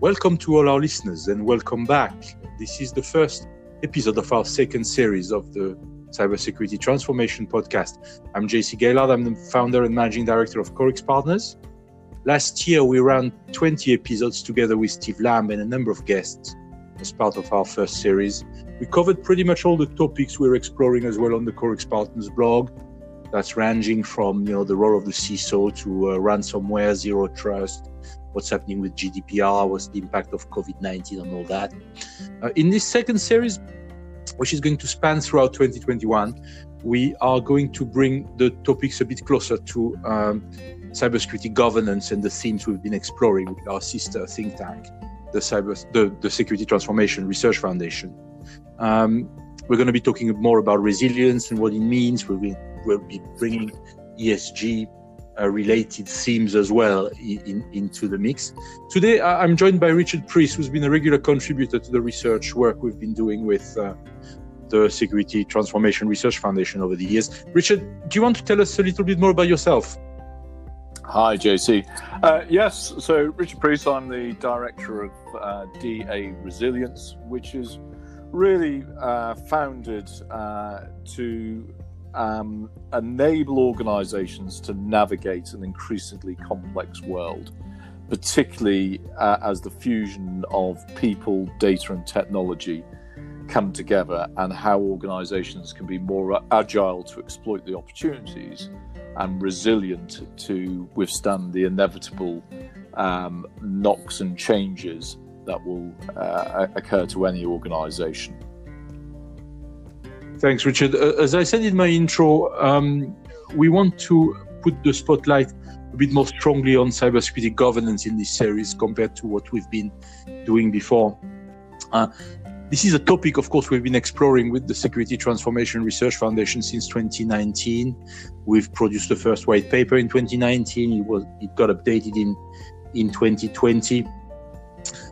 Welcome to all our listeners and welcome back. This is the first episode of our second series of the Cybersecurity Transformation Podcast. I'm JC Gaillard. I'm the founder and managing director of Corex Partners. Last year, we ran 20 episodes together with Steve Lamb and a number of guests as part of our first series. We covered pretty much all the topics we were exploring as well on the Corex Partners blog. That's ranging from the role of the CISO to ransomware, zero trust, what's happening with GDPR, what's the impact of COVID-19 and all that. In this second series, which is going to span throughout 2021, we are going to bring the topics a bit closer to cybersecurity governance and the themes we've been exploring with our sister think tank, the Security Transformation Research Foundation. We're going to be talking more about resilience and what it means. We'll be bringing ESG related themes as well into the mix. Today, I'm joined by Richard Preece, who's been a regular contributor to the research work we've been doing with the Security Transformation Research Foundation over the years. Richard, do you want to tell us a little bit more about yourself? Hi, JC. Yes, so Richard Preece, I'm the director of DA Resilience, which is really founded to enable organizations to navigate an increasingly complex world, particularly as the fusion of people, data and technology come together, and how organizations can be more agile to exploit the opportunities and resilient to withstand the inevitable knocks and changes that will occur to any organization. Thanks, Richard. As I said in my intro, we want to put the spotlight a bit more strongly on cybersecurity governance in this series compared to what we've been doing before. This is a topic, of course, we've been exploring with the Security Transformation Research Foundation since 2019. We've produced the first white paper in 2019. It got updated in 2020.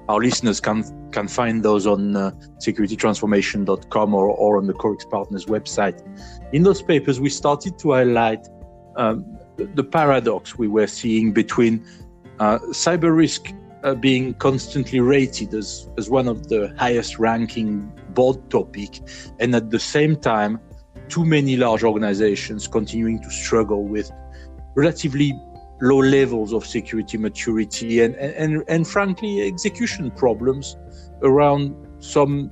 Our listeners can find those on securitytransformation.com or on the Corex Partners website. In those papers, we started to highlight the paradox we were seeing between cyber risk being constantly rated as one of the highest ranking board topic, and at the same time, too many large organizations continuing to struggle with relatively low levels of security maturity and frankly execution problems around some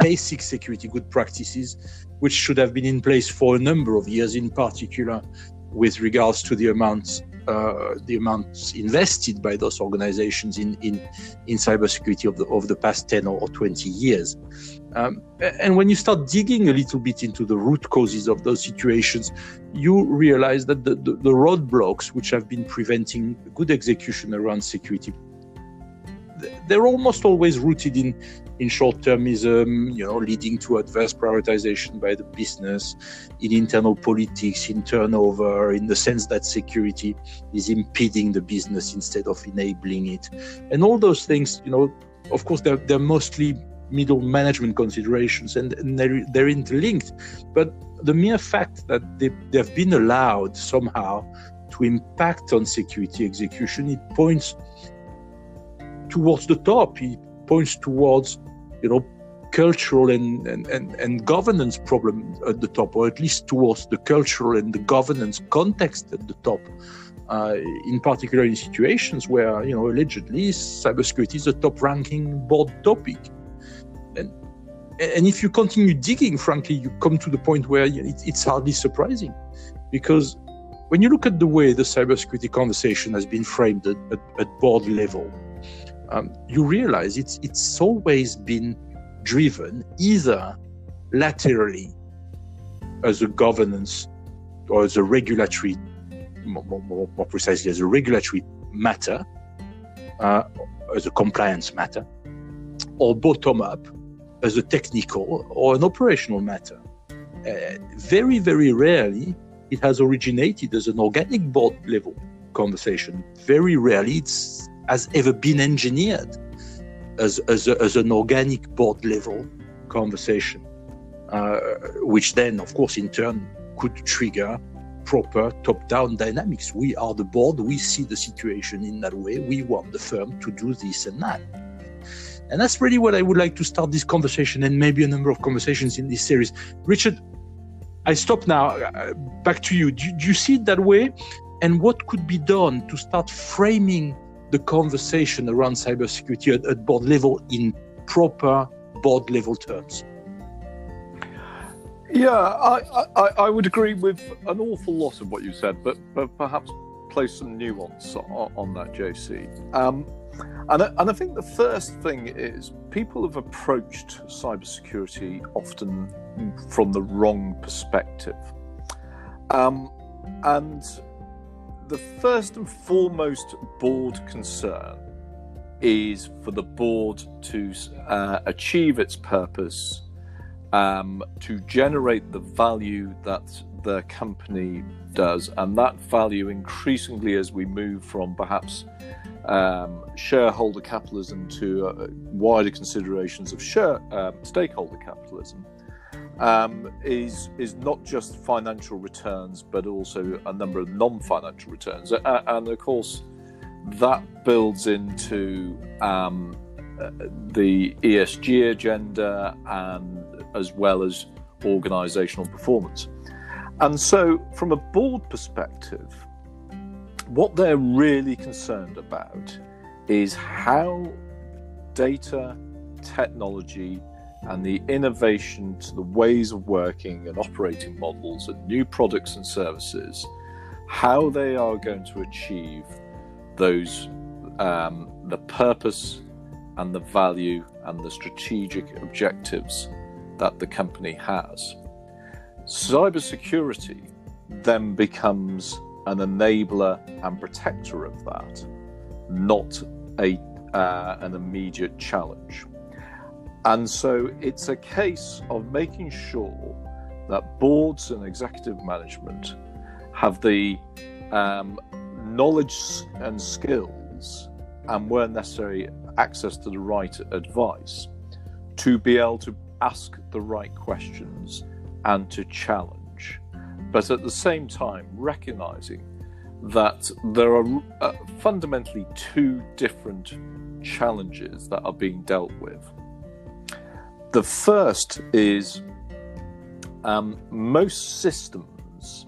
basic security good practices which should have been in place for a number of years, in particular with regards to the amounts invested by those organizations in cybersecurity of the past 10 or 20 years. And when you start digging a little bit into the root causes of those situations, you realize that the roadblocks which have been preventing good execution around security, they're almost always rooted in short-termism, leading to adverse prioritization by the business, in internal politics, in turnover, in the sense that security is impeding the business instead of enabling it. And all those things, of course, they're mostly middle management considerations and they're interlinked. But the mere fact that they've been allowed somehow to impact on security execution, it points towards the top. It points towards, cultural and governance problem at the top, or at least towards the cultural and the governance context at the top. In particular, in situations where, allegedly cybersecurity is a top-ranking board topic, and if you continue digging, frankly, you come to the point where it's hardly surprising, because when you look at the way the cybersecurity conversation has been framed at board level. You realize it's always been driven either laterally as a governance or as a regulatory, more precisely as a regulatory matter, as a compliance matter, or bottom up as a technical or an operational matter. Very, very rarely it has originated as an organic board level conversation. Very rarely it's has ever been engineered as an organic board level conversation, which then, of course, in turn could trigger proper top-down dynamics. We are the board, we see the situation in that way, we want the firm to do this and that. And that's really what I would like to start this conversation and maybe a number of conversations in this series. Richard, I stop now, back to you. Do you see it that way? And what could be done to start framing the conversation around cybersecurity at board level in proper board level terms? Yeah, I would agree with an awful lot of what you said, but perhaps place some nuance on that, JC. And I think the first thing is people have approached cybersecurity often from the wrong perspective. And the first and foremost board concern is for the board to achieve its purpose, to generate the value that the company does. And that value increasingly, as we move from perhaps shareholder capitalism to wider considerations of stakeholder capitalism, is not just financial returns, but also a number of non-financial returns. And of course, that builds into the ESG agenda, and as well as organizational performance. And so from a board perspective, what they're really concerned about is how data, technology, and the innovation to the ways of working and operating models and new products and services, how they are going to achieve those, the purpose and the value and the strategic objectives that the company has. Cybersecurity then becomes an enabler and protector of that, not an immediate challenge. And so it's a case of making sure that boards and executive management have the knowledge and skills, and where necessary, access to the right advice to be able to ask the right questions and to challenge. But at the same time, recognizing that there are fundamentally two different challenges that are being dealt with. The first is most systems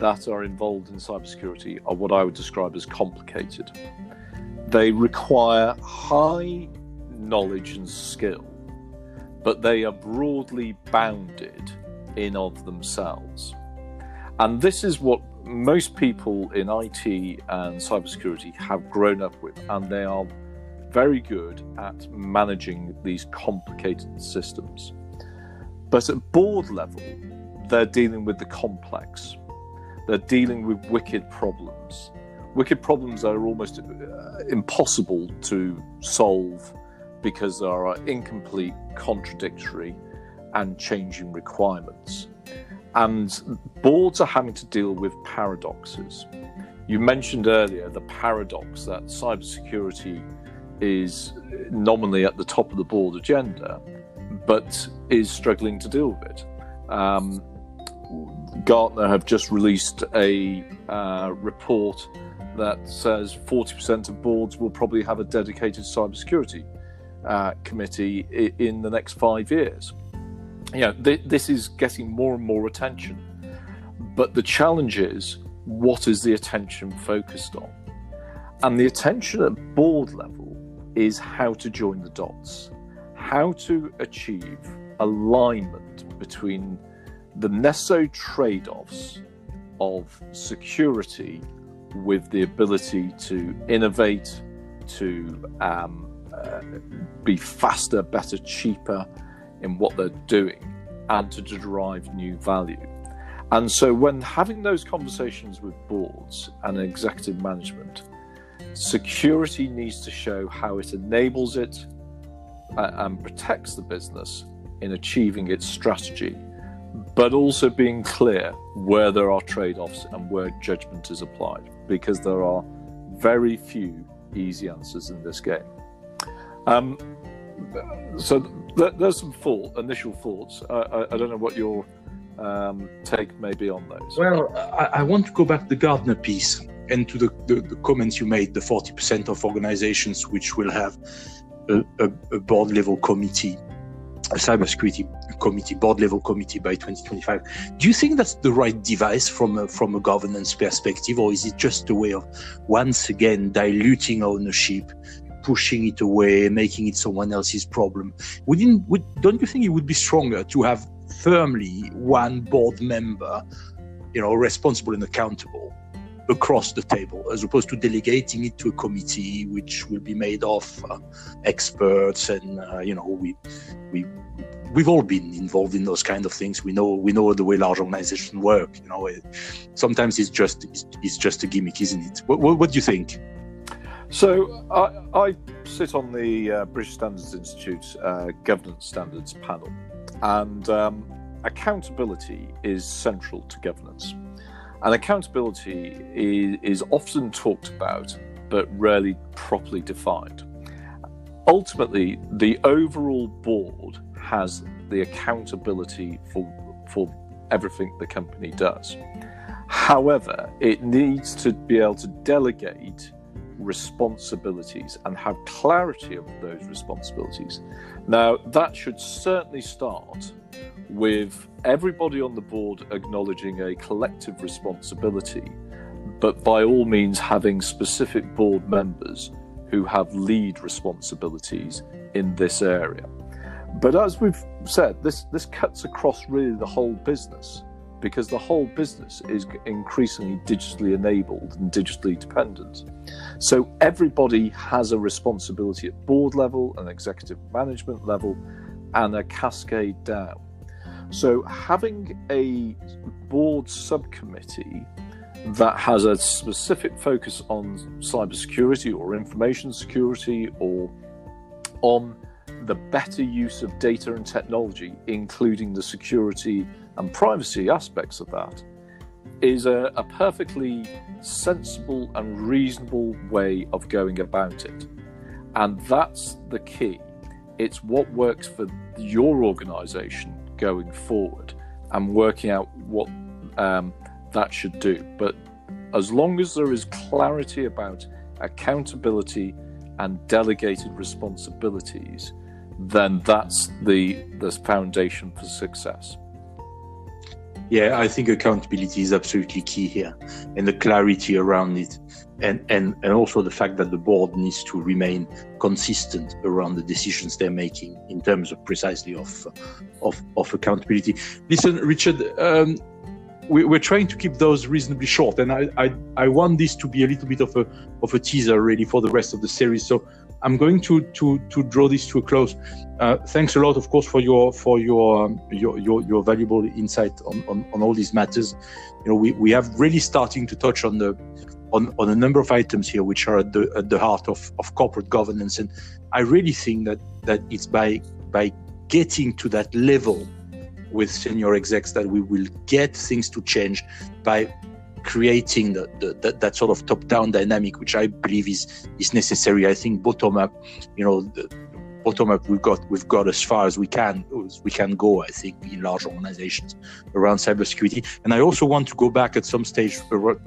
that are involved in cybersecurity are what I would describe as complicated. They require high knowledge and skill, but they are broadly bounded in of themselves. And this is what most people in IT and cybersecurity have grown up with, and they are very good at managing these complicated systems. But at board level, they're dealing with the complex. They're dealing with wicked problems. Wicked problems that are almost impossible to solve because they are incomplete, contradictory, and changing requirements. And boards are having to deal with paradoxes. You mentioned earlier the paradox that cybersecurity is nominally at the top of the board agenda, but is struggling to deal with it. Gartner have just released a report that says 40% of boards will probably have a dedicated cybersecurity committee in the next 5 years. You know, this is getting more and more attention, but the challenge is, what is the attention focused on? And the attention at board level is how to join the dots, how to achieve alignment between the necessary trade-offs of security with the ability to innovate, to be faster, better, cheaper, in what they're doing, and to derive new value. And so when having those conversations with boards and executive management, security needs to show how it enables it and protects the business in achieving its strategy, but also being clear where there are trade-offs and where judgment is applied, because there are very few easy answers in this game. So there's some initial thoughts. I don't know what your take maybe on those? Well, I want to go back to the Gartner piece and to the comments you made, the 40% of organizations which will have a board level committee, a cybersecurity committee, board level committee by 2025. Do you think that's the right device from a governance perspective, or is it just a way of once again diluting ownership, pushing it away, making it someone else's problem? Don't you think it would be stronger to have firmly one board member, responsible and accountable across the table, as opposed to delegating it to a committee which will be made of experts? And we've all been involved in those kind of things. We know the way large organizations work. Sometimes it's just a gimmick, isn't it? What do you think? So I sit on the British Standards Institute Governance Standards panel, and accountability is central to governance. And accountability is often talked about, but rarely properly defined. Ultimately, the overall board has the accountability for everything the company does. However, it needs to be able to delegate responsibilities and have clarity of those responsibilities. Now, that should certainly start with everybody on the board acknowledging a collective responsibility, but by all means having specific board members who have lead responsibilities in this area. But as we've said, this cuts across really the whole business, because the whole business is increasingly digitally enabled and digitally dependent. So everybody has a responsibility at board level and executive management level, and a cascade down. So having a board subcommittee that has a specific focus on cybersecurity or information security, or on the better use of data and technology, including the security and privacy aspects of that, is a perfectly sensible and reasonable way of going about it. And that's the key. It's what works for your organization going forward, and working out what that should do. But as long as there is clarity about accountability and delegated responsibilities, then that's the foundation for success. Yeah, I think accountability is absolutely key here, and the clarity around it, and also the fact that the board needs to remain consistent around the decisions they're making in terms of precisely of accountability. Listen, Richard, we're trying to keep those reasonably short, and I want this to be a little bit of a teaser really for the rest of the series. So I'm going to draw this to a close. Thanks a lot, of course, for your valuable insight on all these matters. We have really starting to touch on on a number of items here which are at the heart of corporate governance, and I really think that it's by getting to that level with senior execs that we will get things to change, by creating that sort of top-down dynamic, which I believe is necessary. I think bottom-up, we've got as far as we can go, I think, in large organizations around cybersecurity. And I also want to go back at some stage to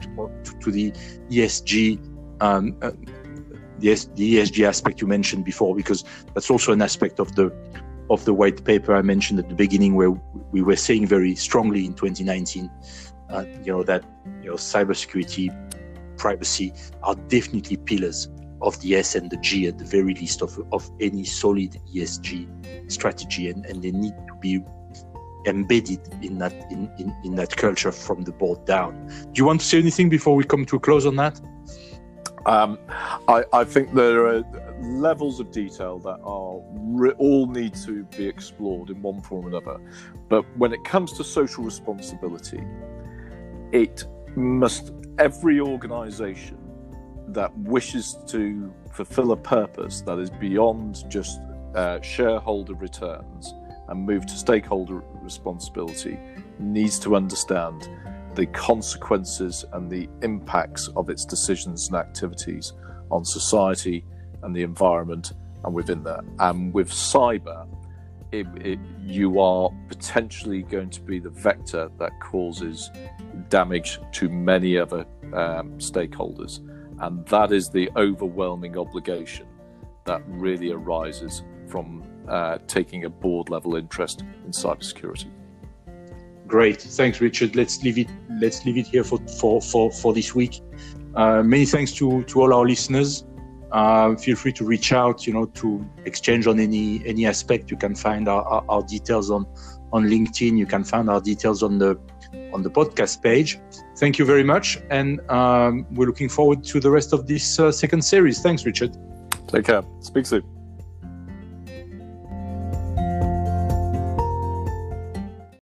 the ESG, the ESG aspect you mentioned before, because that's also an aspect of the white paper I mentioned at the beginning, where we were saying very strongly in 2019. Cybersecurity, privacy are definitely pillars of the S and the G at the very least of any solid ESG strategy, and they need to be embedded in that in that culture from the board down. Do you want to say anything before we come to a close on that? I think there are levels of detail that all need to be explored in one form or another. But when it comes to social responsibility, every organisation that wishes to fulfil a purpose that is beyond just shareholder returns and move to stakeholder responsibility needs to understand the consequences and the impacts of its decisions and activities on society and the environment and within that. And with cyber, you are potentially going to be the vector that causes damage to many other stakeholders. And that is the overwhelming obligation that really arises from taking a board level interest in cybersecurity. Great. Thanks, Richard. Let's leave it here for this week. Many thanks to all our listeners. Feel free to reach out, to exchange on any aspect. You can find our details on LinkedIn. You can find our details on the podcast page. Thank you very much. And we're looking forward to the rest of this second series. Thanks, Richard. Take care. Speak soon.